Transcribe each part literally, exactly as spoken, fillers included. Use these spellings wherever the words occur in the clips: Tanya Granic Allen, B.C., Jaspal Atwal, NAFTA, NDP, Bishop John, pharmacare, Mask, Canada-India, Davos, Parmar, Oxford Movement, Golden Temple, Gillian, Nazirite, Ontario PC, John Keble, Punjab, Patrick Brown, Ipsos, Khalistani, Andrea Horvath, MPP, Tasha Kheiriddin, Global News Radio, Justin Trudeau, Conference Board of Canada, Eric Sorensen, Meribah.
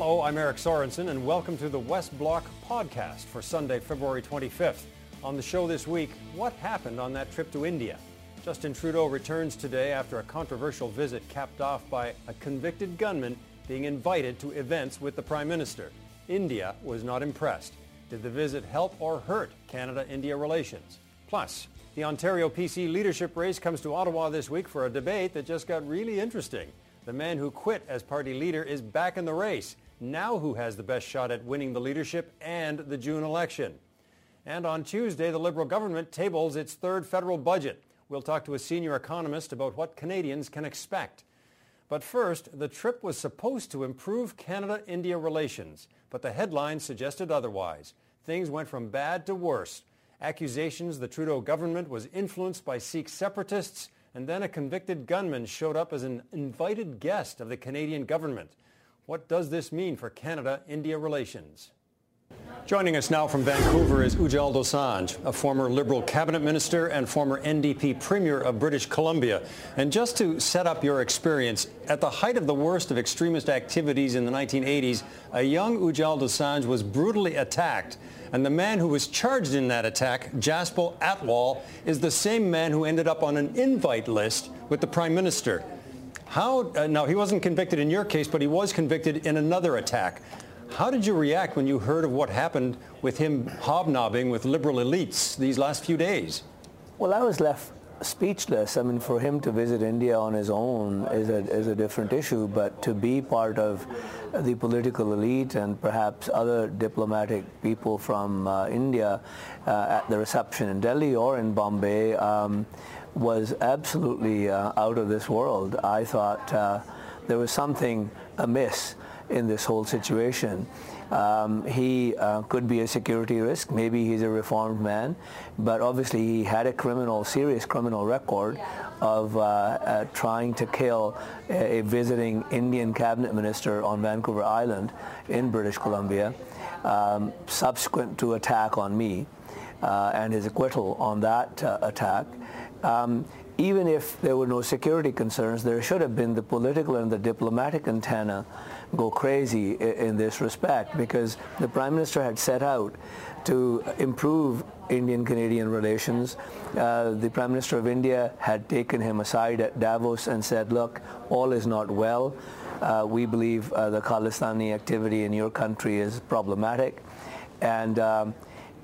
Hello, I'm Eric Sorensen, and welcome to the West Block podcast for Sunday, February twenty-fifth. On the show this week, what happened on that trip to India? Justin Trudeau returns today after a controversial visit capped off by a convicted gunman being invited to events with the Prime Minister. India was not impressed. Did the visit help or hurt Canada-India relations? Plus, the Ontario P C leadership race comes to Ottawa this week for a debate that just got really interesting. The man who quit as party leader is back in the race. Now who has the best shot at winning the leadership and the June election? And on Tuesday, the Liberal government tables its third federal budget. We'll talk to a senior economist about what Canadians can expect. But first, the trip was supposed to improve Canada-India relations, but the headlines suggested otherwise. Things went from bad to worse. Accusations the Trudeau government was influenced by Sikh separatists, and then a convicted gunman showed up as an invited guest of the Canadian government. What does this mean for Canada-India relations? Joining us now from Vancouver is Ujjal Dosanjh, a former Liberal cabinet minister and former N D P premier of British Columbia. And just to set up your experience, at the height of the worst of extremist activities in the nineteen eighties, a young Ujjal Dosanjh was brutally attacked. And the man who was charged in that attack, Jaspal Atwal, is the same man who ended up on an invite list with the Prime Minister. How, uh, now, he wasn't convicted in your case, but he was convicted in another attack. How did you react when you heard of what happened with him hobnobbing with Liberal elites these last few days? Well, I was left speechless. I mean, for him to visit India on his own is a, is a different issue, but to be part of the political elite and perhaps other diplomatic people from uh, India uh, at the reception in Delhi or in Bombay um, was absolutely uh, out of this world. I thought uh, there was something amiss in this whole situation. Um, he uh, could be a security risk. Maybe he's a reformed man, but obviously he had a criminal, serious criminal record of uh, uh, trying to kill a, a visiting Indian cabinet minister on Vancouver Island in British Columbia, um, subsequent to attack on me uh, and his acquittal on that uh, attack. Um, Even if there were no security concerns, there should have been the political and the diplomatic antenna go crazy in this respect, because the Prime Minister had set out to improve Indian-Canadian relations. Uh, the Prime Minister of India had taken him aside at Davos and said, look, all is not well. Uh, we believe uh, the Khalistani activity in your country is problematic. And um,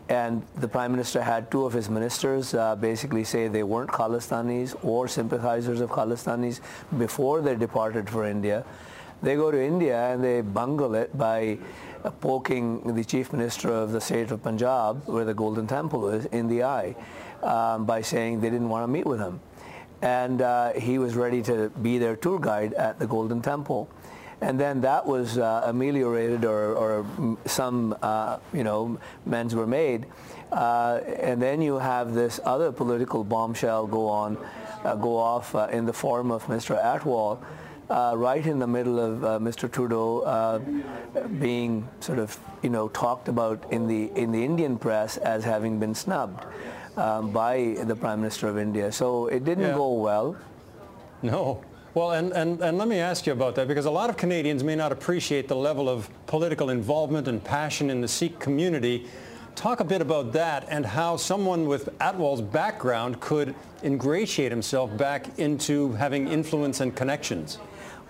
And the Prime Minister had two of his ministers uh, basically say they weren't Khalistanis or sympathizers of Khalistanis before they departed for India. They go to India and they bungle it by uh, poking the Chief Minister of the state of Punjab, where the Golden Temple is, in the eye um, by saying they didn't want to meet with him. And uh, he was ready to be their tour guide at the Golden Temple. And then that was uh, ameliorated, or, or some, uh, you know, amends were made. Uh, and then you have this other political bombshell go on, uh, go off uh, in the form of Mister Atwal, uh, right in the middle of uh, Mister Trudeau uh, being sort of, you know, talked about in the in the Indian press as having been snubbed um, by the Prime Minister of India. So it didn't yeah. go well. No. Well, and, and, and let me ask you about that, because a lot of Canadians may not appreciate the level of political involvement and passion in the Sikh community. Talk a bit about that and how someone with Atwal's background could ingratiate himself back into having influence and connections.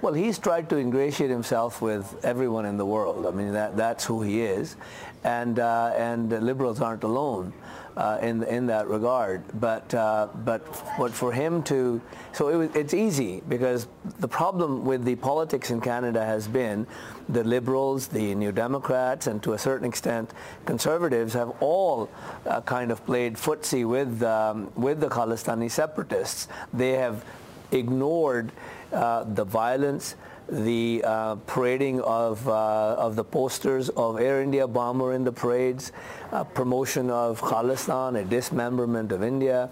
Well, he's tried to ingratiate himself with everyone in the world. I mean, that, that's who he is. And uh, and the Liberals aren't alone uh, in in that regard. But uh, but but for him to... So it was, it's easy, because the problem with the politics in Canada has been the Liberals, the New Democrats, and to a certain extent Conservatives have all uh, kind of played footsie with, um, with the Khalistani separatists. They have ignored uh, the violence, the uh, parading of uh, of the posters of Air India bomber in the parades, uh, promotion of Khalistan, a dismemberment of India.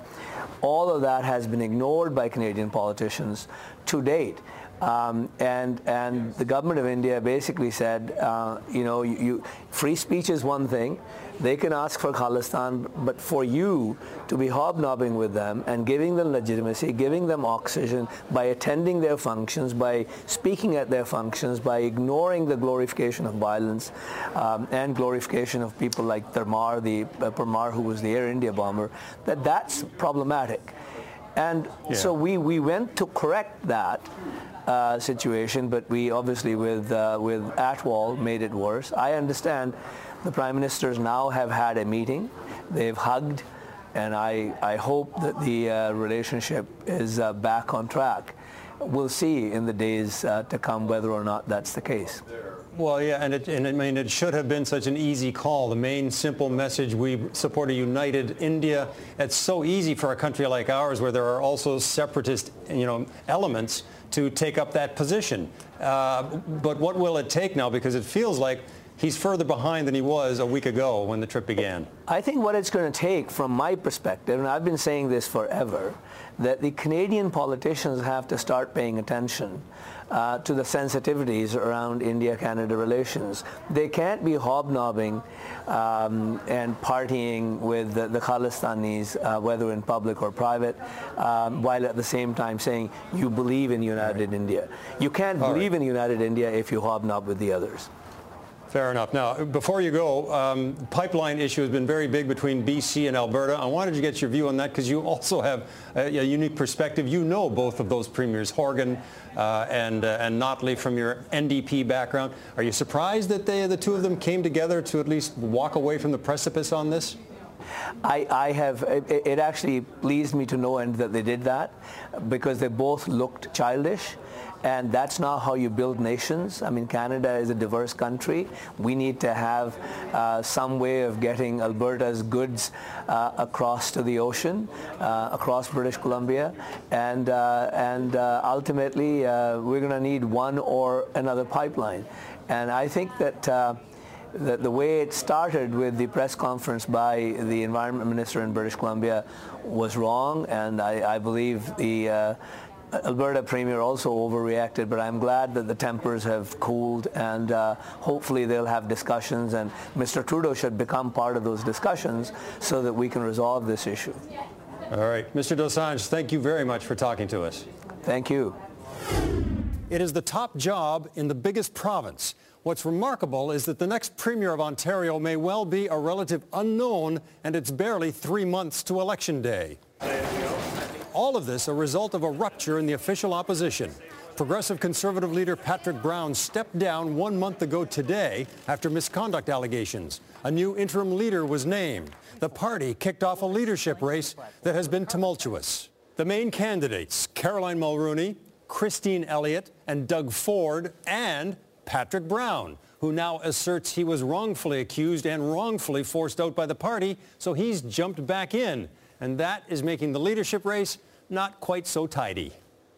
All of that has been ignored by Canadian politicians to date. Um, and and the government of India basically said, uh, you know, you, you, free speech is one thing. They can ask for Khalistan, but for you to be hobnobbing with them and giving them legitimacy, giving them oxygen by attending their functions, by speaking at their functions, by ignoring the glorification of violence um, and glorification of people like Parmar, the uh, Parmar, who was the Air India bomber, that that's problematic. And yeah. so we, we went to correct that uh, situation, but we obviously with uh, with Atwal made it worse. I understand the prime ministers now have had a meeting. They've hugged, and I, I hope that the uh, relationship is uh, back on track. We'll see in the days uh, to come whether or not that's the case. Well, yeah, and, it, and I mean, it should have been such an easy call. The main simple message, we support a united India. It's so easy for a country like ours, where there are also separatist, you know, elements to take up that position. Uh, but what will it take now? Because it feels like he's further behind than he was a week ago when the trip began. I think what it's going to take, from my perspective, and I've been saying this forever, that the Canadian politicians have to start paying attention uh, to the sensitivities around India-Canada relations. They can't be hobnobbing um, and partying with the, the Khalistanis, uh, whether in public or private, um, while at the same time saying, you believe in United right. India. You can't All believe right. in United India if you hobnob with the others. Fair enough. Now, before you go, um, pipeline issue has been very big between B C and Alberta. I wanted to get your view on that because you also have a, a unique perspective. You know both of those premiers, Horgan uh, and uh, and Notley, from your N D P background. Are you surprised that they, the two of them came together to at least walk away from the precipice on this? I, I have, it, it actually pleased me to no end that they did that, because they both looked childish. And that's not how you build nations. I mean, Canada is a diverse country. We need to have uh, some way of getting Alberta's goods uh, across to the ocean, uh, across British Columbia. And, uh, and uh, ultimately, uh, we're going to need one or another pipeline. And I think that uh, that the way it started with the press conference by the Environment Minister in British Columbia was wrong. And I, I believe the uh, Alberta Premier also overreacted, but I'm glad that the tempers have cooled, and uh, hopefully they'll have discussions, and Mister Trudeau should become part of those discussions so that we can resolve this issue. All right. Mister Dosanjh, thank you very much for talking to us. Thank you. It is the top job in the biggest province. What's remarkable is that the next Premier of Ontario may well be a relative unknown, and it's barely three months to Election Day. All of this a result of a rupture in the official opposition. Progressive Conservative leader Patrick Brown stepped down one month ago today after misconduct allegations. A new interim leader was named. The party kicked off a leadership race that has been tumultuous. The main candidates, Caroline Mulroney, Christine Elliott, and Doug Ford, and Patrick Brown, who now asserts he was wrongfully accused and wrongfully forced out by the party, so he's jumped back in. And that is making the leadership race not quite so tidy.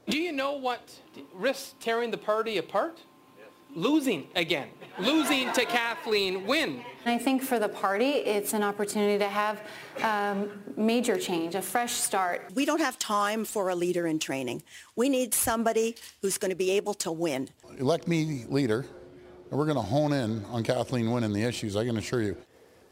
Do you know what risks tearing the party apart? Yes. Losing again. Losing to Kathleen Wynne. I think for the party, it's an opportunity to have um, major change, a fresh start. We don't have time for a leader in training. We need somebody who's going to be able to win. Elect me leader, and we're going to hone in on Kathleen Wynne and the issues, I can assure you.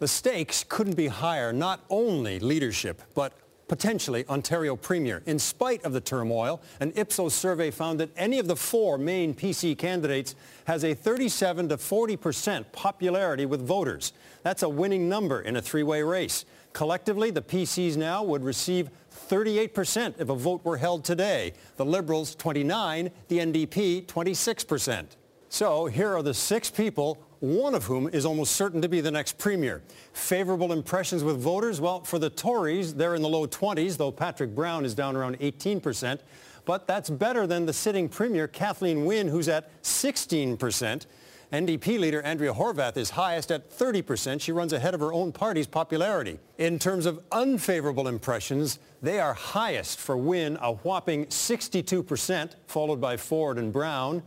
The stakes couldn't be higher, not only leadership, but potentially Ontario Premier. In spite of the turmoil, an Ipsos survey found that any of the four main P C candidates has a thirty-seven to forty percent popularity with voters. That's a winning number in a three-way race. Collectively, the P Cs now would receive thirty-eight percent if a vote were held today. The Liberals, twenty-nine, the N D P, twenty-six percent. So here are the six people, one of whom is almost certain to be the next premier. Favorable impressions with voters? Well, for the Tories, they're in the low twenties, though Patrick Brown is down around eighteen percent. But that's better than the sitting premier, Kathleen Wynne, who's at sixteen percent. N D P leader Andrea Horvath is highest at thirty percent. She runs ahead of her own party's popularity. In terms of unfavorable impressions, they are highest for Wynne, a whopping sixty-two percent, followed by Ford and Brown.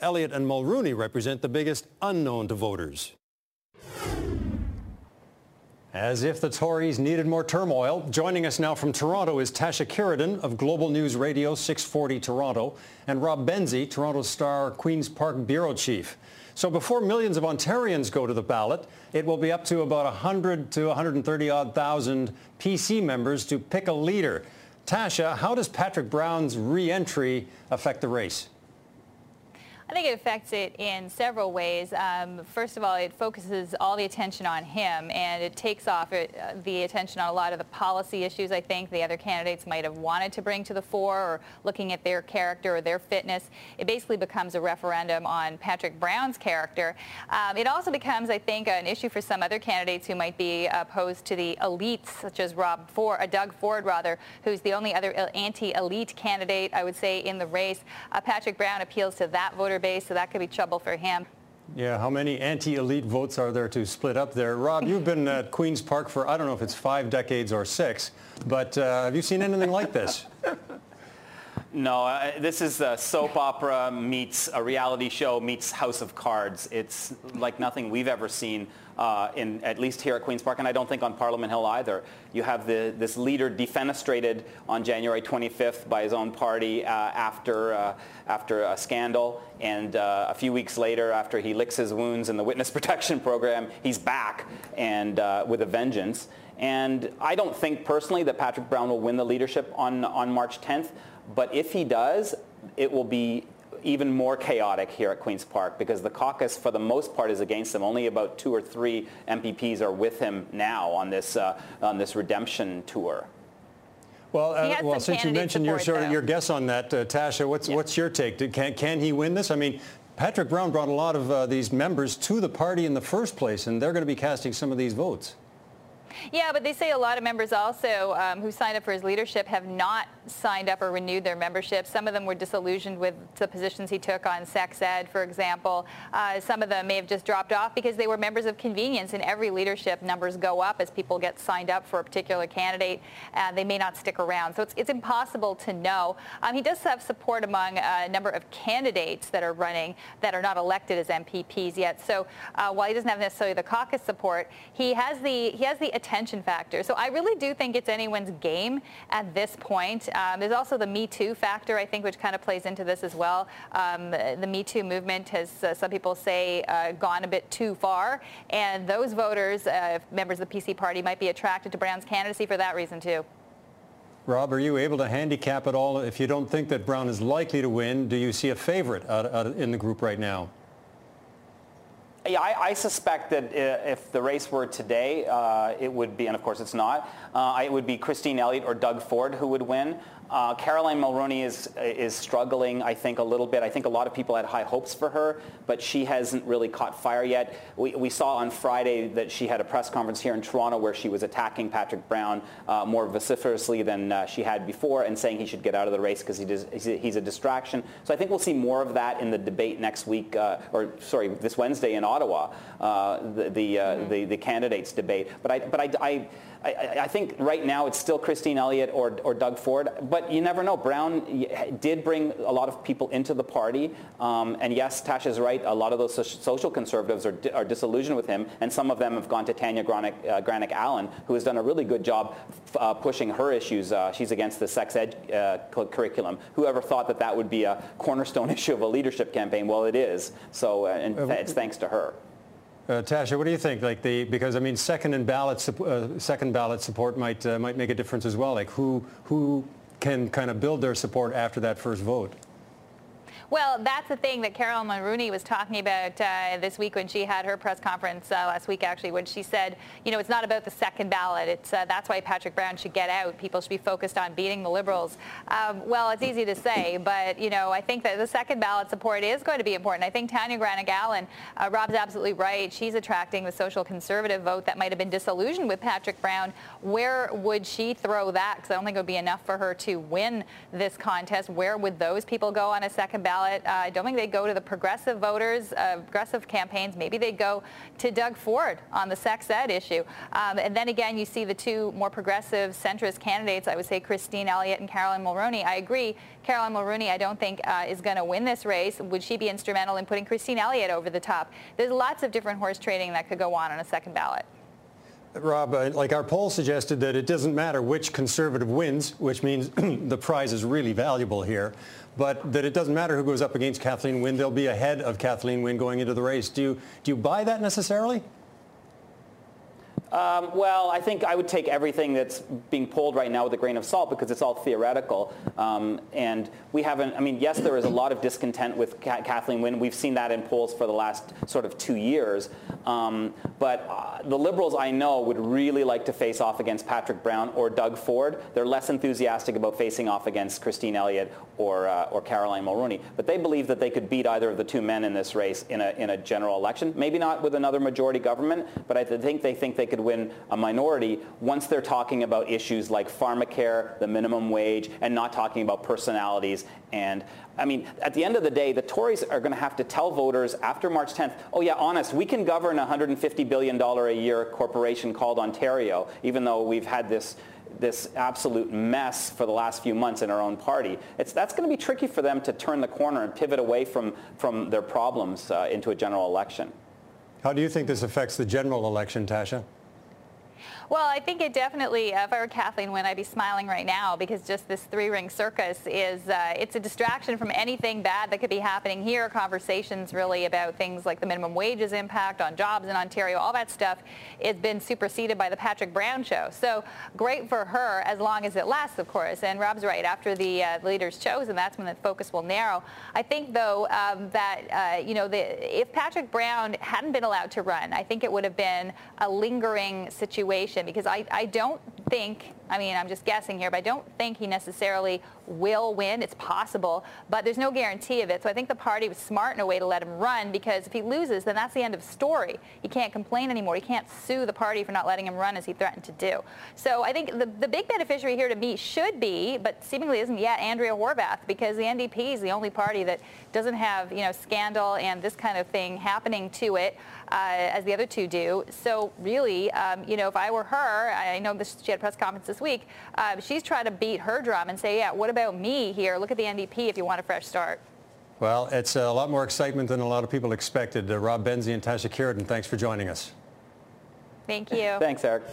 Elliott and Mulroney represent the biggest unknown to voters. As if the Tories needed more turmoil, joining us now from Toronto is Tasha Kheiriddin of Global News Radio six forty Toronto and Rob Benzie, Toronto Star Queen's Park Bureau Chief. So before millions of Ontarians go to the ballot, it will be up to about one hundred to one hundred thirty odd thousand P C members to pick a leader. Tasha, how does Patrick Brown's re-entry affect the race? I think it affects it in several ways. Um, first of all, it focuses all the attention on him, and it takes off it, uh, the attention on a lot of the policy issues I think the other candidates might have wanted to bring to the fore, or looking at their character or their fitness. It basically becomes a referendum on Patrick Brown's character. Um, it also becomes, I think, an issue for some other candidates who might be opposed to the elites, such as Rob Ford, uh, Doug Ford, rather, who's the only other anti-elite candidate, I would say, in the race. Uh, Patrick Brown appeals to that voter base, so that could be trouble for him. Yeah, how many anti-elite votes are there to split up there? Rob, you've been at Queen's Park for, I don't know if it's five decades or six, but uh, have you seen anything like this? No, uh, this is a soap opera meets a reality show meets House of Cards. It's like nothing we've ever seen, uh, in, at least here at Queen's Park, and I don't think on Parliament Hill either. You have the, this leader defenestrated on January twenty-fifth by his own party uh, after, uh, after a scandal, and uh, a few weeks later, after he licks his wounds in the witness protection program, he's back and uh, with a vengeance. And I don't think personally that Patrick Brown will win the leadership on, on March tenth. But if he does, it will be even more chaotic here at Queen's Park, because the caucus, for the most part, is against him. Only about two or three M P Ps are with him now on this, uh, on this redemption tour. Well, uh, well since you mentioned your, sort, your guess on that, uh, Tasha, what's, yeah. what's your take? Can, can he win this? I mean, Patrick Brown brought a lot of uh, these members to the party in the first place, and they're going to be casting some of these votes. Yeah, but they say a lot of members also um, who signed up for his leadership have not signed up or renewed their membership. Some of them were disillusioned with the positions he took on sex ed, for example. Uh, some of them may have just dropped off because they were members of convenience. In every leadership, numbers go up as people get signed up for a particular candidate. Uh, they may not stick around. So it's, it's impossible to know. Um, he does have support among a number of candidates that are running that are not elected as M P Ps yet. So uh, while he doesn't have necessarily the caucus support, he has the, he has the attention factor. So I really do think it's anyone's game at this point. Um, there's also the Me Too factor, I think, which kind of plays into this as well. Um, the Me Too movement has, uh, some people say, uh, gone a bit too far. And those voters, uh, members of the P C party, might be attracted to Brown's candidacy for that reason, too. Rob, are you able to handicap at all? If you don't think that Brown is likely to win, do you see a favorite out, out in the group right now? Yeah, I, I suspect that if the race were today, uh, it would be, and of course it's not, uh, it would be Christine Elliott or Doug Ford who would win. Uh, Caroline Mulroney is, is struggling, I think, a little bit. I think a lot of people had high hopes for her, but she hasn't really caught fire yet. We, we saw on Friday that she had a press conference here in Toronto where she was attacking Patrick Brown uh, more vociferously than uh, she had before, and saying he should get out of the race because he does, he's a distraction. So I think we'll see more of that in the debate next week, uh, or sorry, this Wednesday in Ottawa, uh, the, the, uh, mm-hmm. the, the candidates debate. But I, but I, I I, I think right now it's still Christine Elliott or, or Doug Ford, but you never know. Brown did bring a lot of people into the party, um, and yes, Tasha's right, a lot of those social conservatives are, are disillusioned with him, and some of them have gone to Tanya Granic, uh, Granic Allen, who has done a really good job uh, pushing her issues. Uh, she's against the sex ed uh, curriculum. Whoever thought that that would be a cornerstone issue of a leadership campaign? Well, it is, so uh, and th it's thanks to her. Uh, Tasha, what do you think? Like the because I mean, second and ballot uh, second ballot support might uh, might make a difference as well. Like who who can kind of build their support after that first vote. Well, that's the thing that Caroline Mulroney was talking about uh, this week when she had her press conference uh, last week, actually, when she said, you know, it's not about the second ballot. It's, uh, that's why Patrick Brown should get out. People should be focused on beating the Liberals. Um, well, it's easy to say, but, you know, I think that the second ballot support is going to be important. I think Tanya Granic Allen, uh, Rob's absolutely right. She's attracting the social conservative vote that might have been disillusioned with Patrick Brown. Where would she throw that? Because I don't think it would be enough for her to win this contest. Where would those people go on a second ballot? Uh, I don't think they go to the progressive voters, uh, progressive campaigns. Maybe they go to Doug Ford on the sex ed issue. Um, and then again, you see the two more progressive centrist candidates, I would say Christine Elliott and Caroline Mulroney. I agree. Caroline Mulroney, I don't think uh, is going to win this race. Would she be instrumental in putting Christine Elliott over the top? There's lots of different horse trading that could go on on a second ballot. Rob, like our poll suggested that it doesn't matter which Conservative wins, which means the prize is really valuable here, but that it doesn't matter who goes up against Kathleen Wynne. They'll be ahead of Kathleen Wynne going into the race. Do you, do you buy that necessarily? Um, well, I think I would take everything that's being polled right now with a grain of salt because it's all theoretical. Um, and we haven't, I mean, yes, there is a lot of discontent with Ka Kathleen Wynne. We've seen that in polls for the last sort of two years. Um, but uh, the Liberals, I know, would really like to face off against Patrick Brown or Doug Ford. They're less enthusiastic about facing off against Christine Elliott or, uh, or Caroline Mulroney. But they believe that they could beat either of the two men in this race in a, in a general election. Maybe not with another majority government, but I th think they think they could win a minority once they're talking about issues like pharmacare, the minimum wage, and not talking about personalities. And I mean, at the end of the day, the Tories are going to have to tell voters after March tenth, oh yeah, honest, we can govern a one hundred fifty billion dollars a year corporation called Ontario, even though we've had this this absolute mess for the last few months in our own party. It's, that's going to be tricky for them to turn the corner and pivot away from, from their problems uh, into a general election. How do you think this affects the general election, Tasha? Well, I think it definitely, uh, if I were Kathleen Wynne, I'd be smiling right now because just this three-ring circus is, uh, it's a distraction from anything bad that could be happening here. Conversations really about things like the minimum wages impact on jobs in Ontario, all that stuff, it's been superseded by the Patrick Brown show. So great for her as long as it lasts, of course. And Rob's right, after the uh, leader's chosen, that's when the focus will narrow. I think, though, um, that, uh, you know, the, if Patrick Brown hadn't been allowed to run, I think it would have been a lingering situation. Because I, I don't think, I mean, I'm just guessing here, but I don't think he necessarily will win. It's possible, but there's no guarantee of it. So I think the party was smart in a way to let him run, because if he loses, then that's the end of the story. He can't complain anymore. He can't sue the party for not letting him run, as he threatened to do. So I think the, the big beneficiary here to me should be, but seemingly isn't yet, Andrea Horvath, because the N D P is the only party that doesn't have, you know, scandal and this kind of thing happening to it uh, as the other two do. So really, um, you know, if I were her, I know this, she had a press conference this week, uh, she's trying to beat her drum and say, yeah, what about me here? Look at the N D P if you want a fresh start. Well, it's a lot more excitement than a lot of people expected. Uh, Rob Benzie and Tasha Kheiriddin, thanks for joining us. Thank you. Thanks, Eric.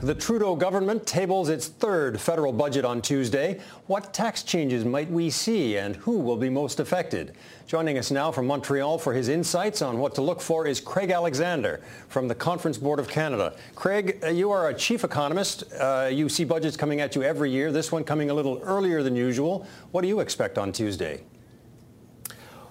The Trudeau government tables its third federal budget on Tuesday. What tax changes might we see, and who will be most affected? Joining us now from Montreal for his insights on what to look for is Craig Alexander from the Conference Board of Canada. Craig, you are a chief economist. Uh, you see budgets coming at you every year, this one coming a little earlier than usual. What do you expect on Tuesday?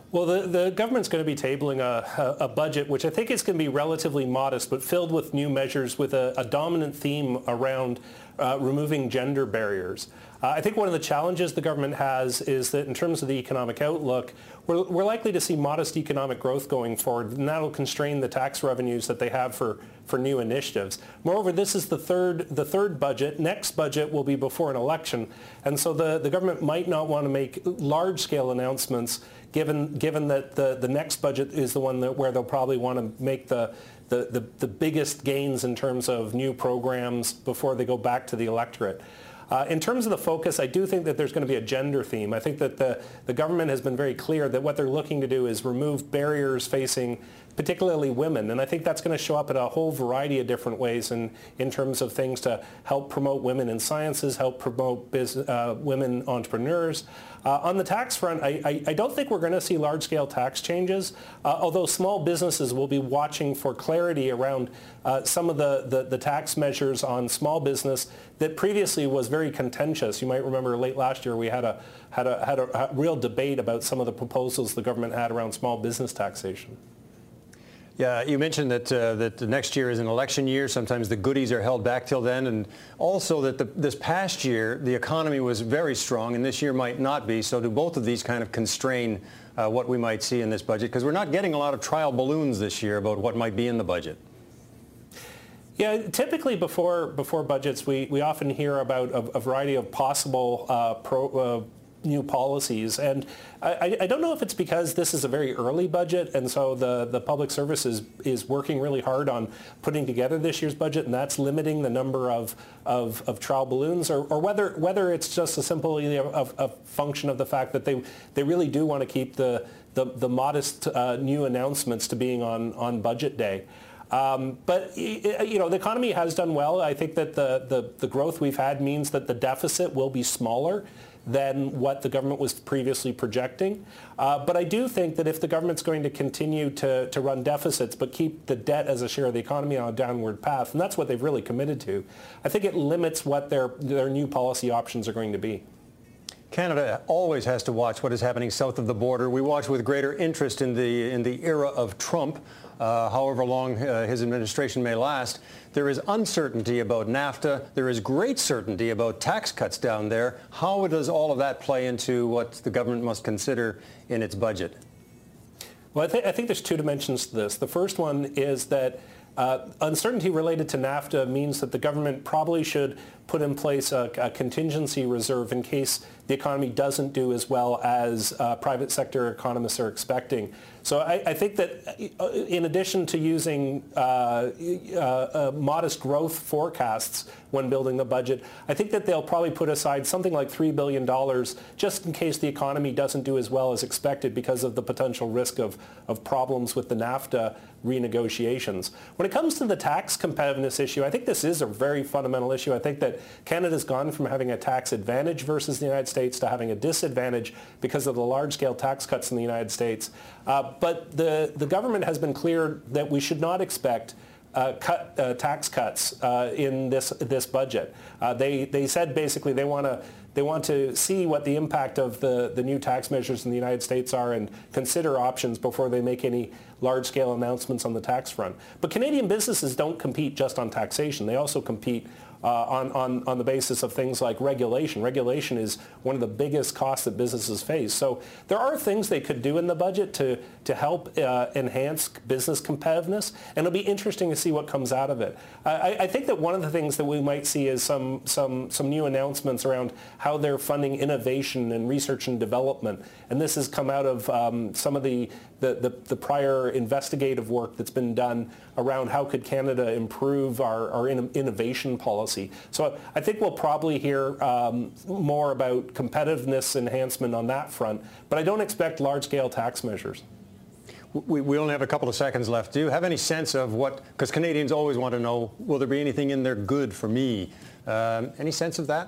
Well, the, the government's going to be tabling a, a budget, which I think is going to be relatively modest, but filled with new measures with a, a dominant theme around uh, removing gender barriers. Uh, I think one of the challenges the government has is that in terms of the economic outlook, we're, we're likely to see modest economic growth going forward, and that'll constrain the tax revenues that they have for, for new initiatives. Moreover, this is the third, the third budget. Next budget will be before an election, and so the, the government might not want to make large-scale announcements Given, given that the, the next budget is the one that where they'll probably want to make the, the, the, the biggest gains in terms of new programs before they go back to the electorate. Uh, in terms of the focus, I do think that there's going to be a gender theme. I think that the, the government has been very clear that what they're looking to do is remove barriers facing particularly women, and I think that's going to show up in a whole variety of different ways in, in terms of things to help promote women in sciences, help promote business, uh, women entrepreneurs. Uh, on the tax front, I, I, I don't think we're going to see large-scale tax changes, uh, although small businesses will be watching for clarity around uh, some of the, the, the tax measures on small business that previously was very contentious. You might remember late last year we had a, had a, had a real debate about some of the proposals the government had around small business taxation. Yeah, you mentioned that, uh, that next year is an election year. Sometimes the goodies are held back till then. And also that the, this past year, the economy was very strong, and this year might not be. So do both of these kind of constrain uh, what we might see in this budget? Because we're not getting a lot of trial balloons this year about what might be in the budget. Yeah, typically before, before budgets, we, we often hear about a, a variety of possible uh, pro, uh, new policies. And I, I don't know if it's because this is a very early budget, and so the, the public service is, is working really hard on putting together this year's budget, and that's limiting the number of, of, of trial balloons, or, or whether, whether it's just a simple you know, a, a function of the fact that they, they really do want to keep the, the, the modest uh, new announcements to being on, on budget day. Um, but, you know, the economy has done well. I think that the, the, the growth we've had means that the deficit will be smaller than what the government was previously projecting. Uh, but I do think that if the government's going to continue to, to run deficits but keep the debt as a share of the economy on a downward path, and that's what they've really committed to, I think it limits what their, their new policy options are going to be. Canada always has to watch what is happening south of the border. We watch with greater interest in the, in the era of Trump, uh, however long uh, his administration may last. There is uncertainty about NAFTA. There is great certainty about tax cuts down there. How does all of that play into what the government must consider in its budget? Well, I, th- I think there's two dimensions to this. The first one is that Uh, uncertainty related to NAFTA means that the government probably should put in place a, a contingency reserve in case the economy doesn't do as well as uh, private sector economists are expecting. So I, I think that in addition to using uh, uh, uh, modest growth forecasts when building the budget, I think that they'll probably put aside something like three billion dollars just in case the economy doesn't do as well as expected because of the potential risk of, of problems with the NAFTA renegotiations. When it comes to the tax competitiveness issue, I think this is a very fundamental issue. I think that Canada's gone from having a tax advantage versus the United States to having a disadvantage because of the large-scale tax cuts in the United States. Uh, but the, the government has been clear that we should not expect Uh, cut, uh, tax cuts uh, in this this budget. Uh, they they said basically they want to they want to see what the impact of the the new tax measures in the United States are and consider options before they make any large scale announcements on the tax front. But Canadian businesses don't compete just on taxation. They also compete uh, on on on the basis of things like regulation. Regulation is one of the biggest costs that businesses face. So there are things they could do in the budget to to help uh, enhance business competitiveness, and it'll be interesting to see what comes out of it. I, I think that one of the things that we might see is some some some new announcements around how they're funding innovation and research and development. And this has come out of um, some of the the, the the prior investigative work that's been done around how could Canada improve our, our in, innovation policy. So I think we'll probably hear um, more about competitiveness enhancement on that front, but I don't expect large-scale tax measures. We, we only have a couple of seconds left. Do you have any sense of what, because Canadians always want to know, will there be anything in there good for me? Um, any sense of that?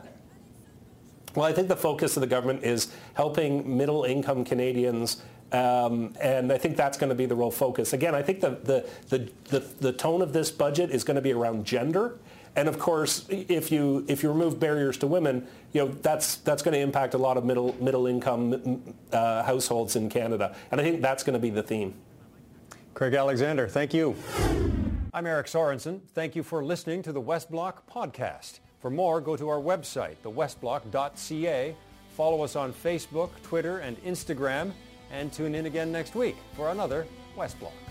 Well, I think the focus of the government is helping middle-income Canadians, um, and I think that's going to be the real focus. Again, I think the, the, the, the, the tone of this budget is going to be around gender. And of course, if you if you remove barriers to women, you know that's that's going to impact a lot of middle middle income uh, households in Canada, and I think that's going to be the theme. Craig Alexander, thank you. I'm Eric Sorensen. Thank you for listening to the West Block podcast. For more, go to our website, the west block dot c a. Follow us on Facebook, Twitter, and Instagram, and tune in again next week for another West Block.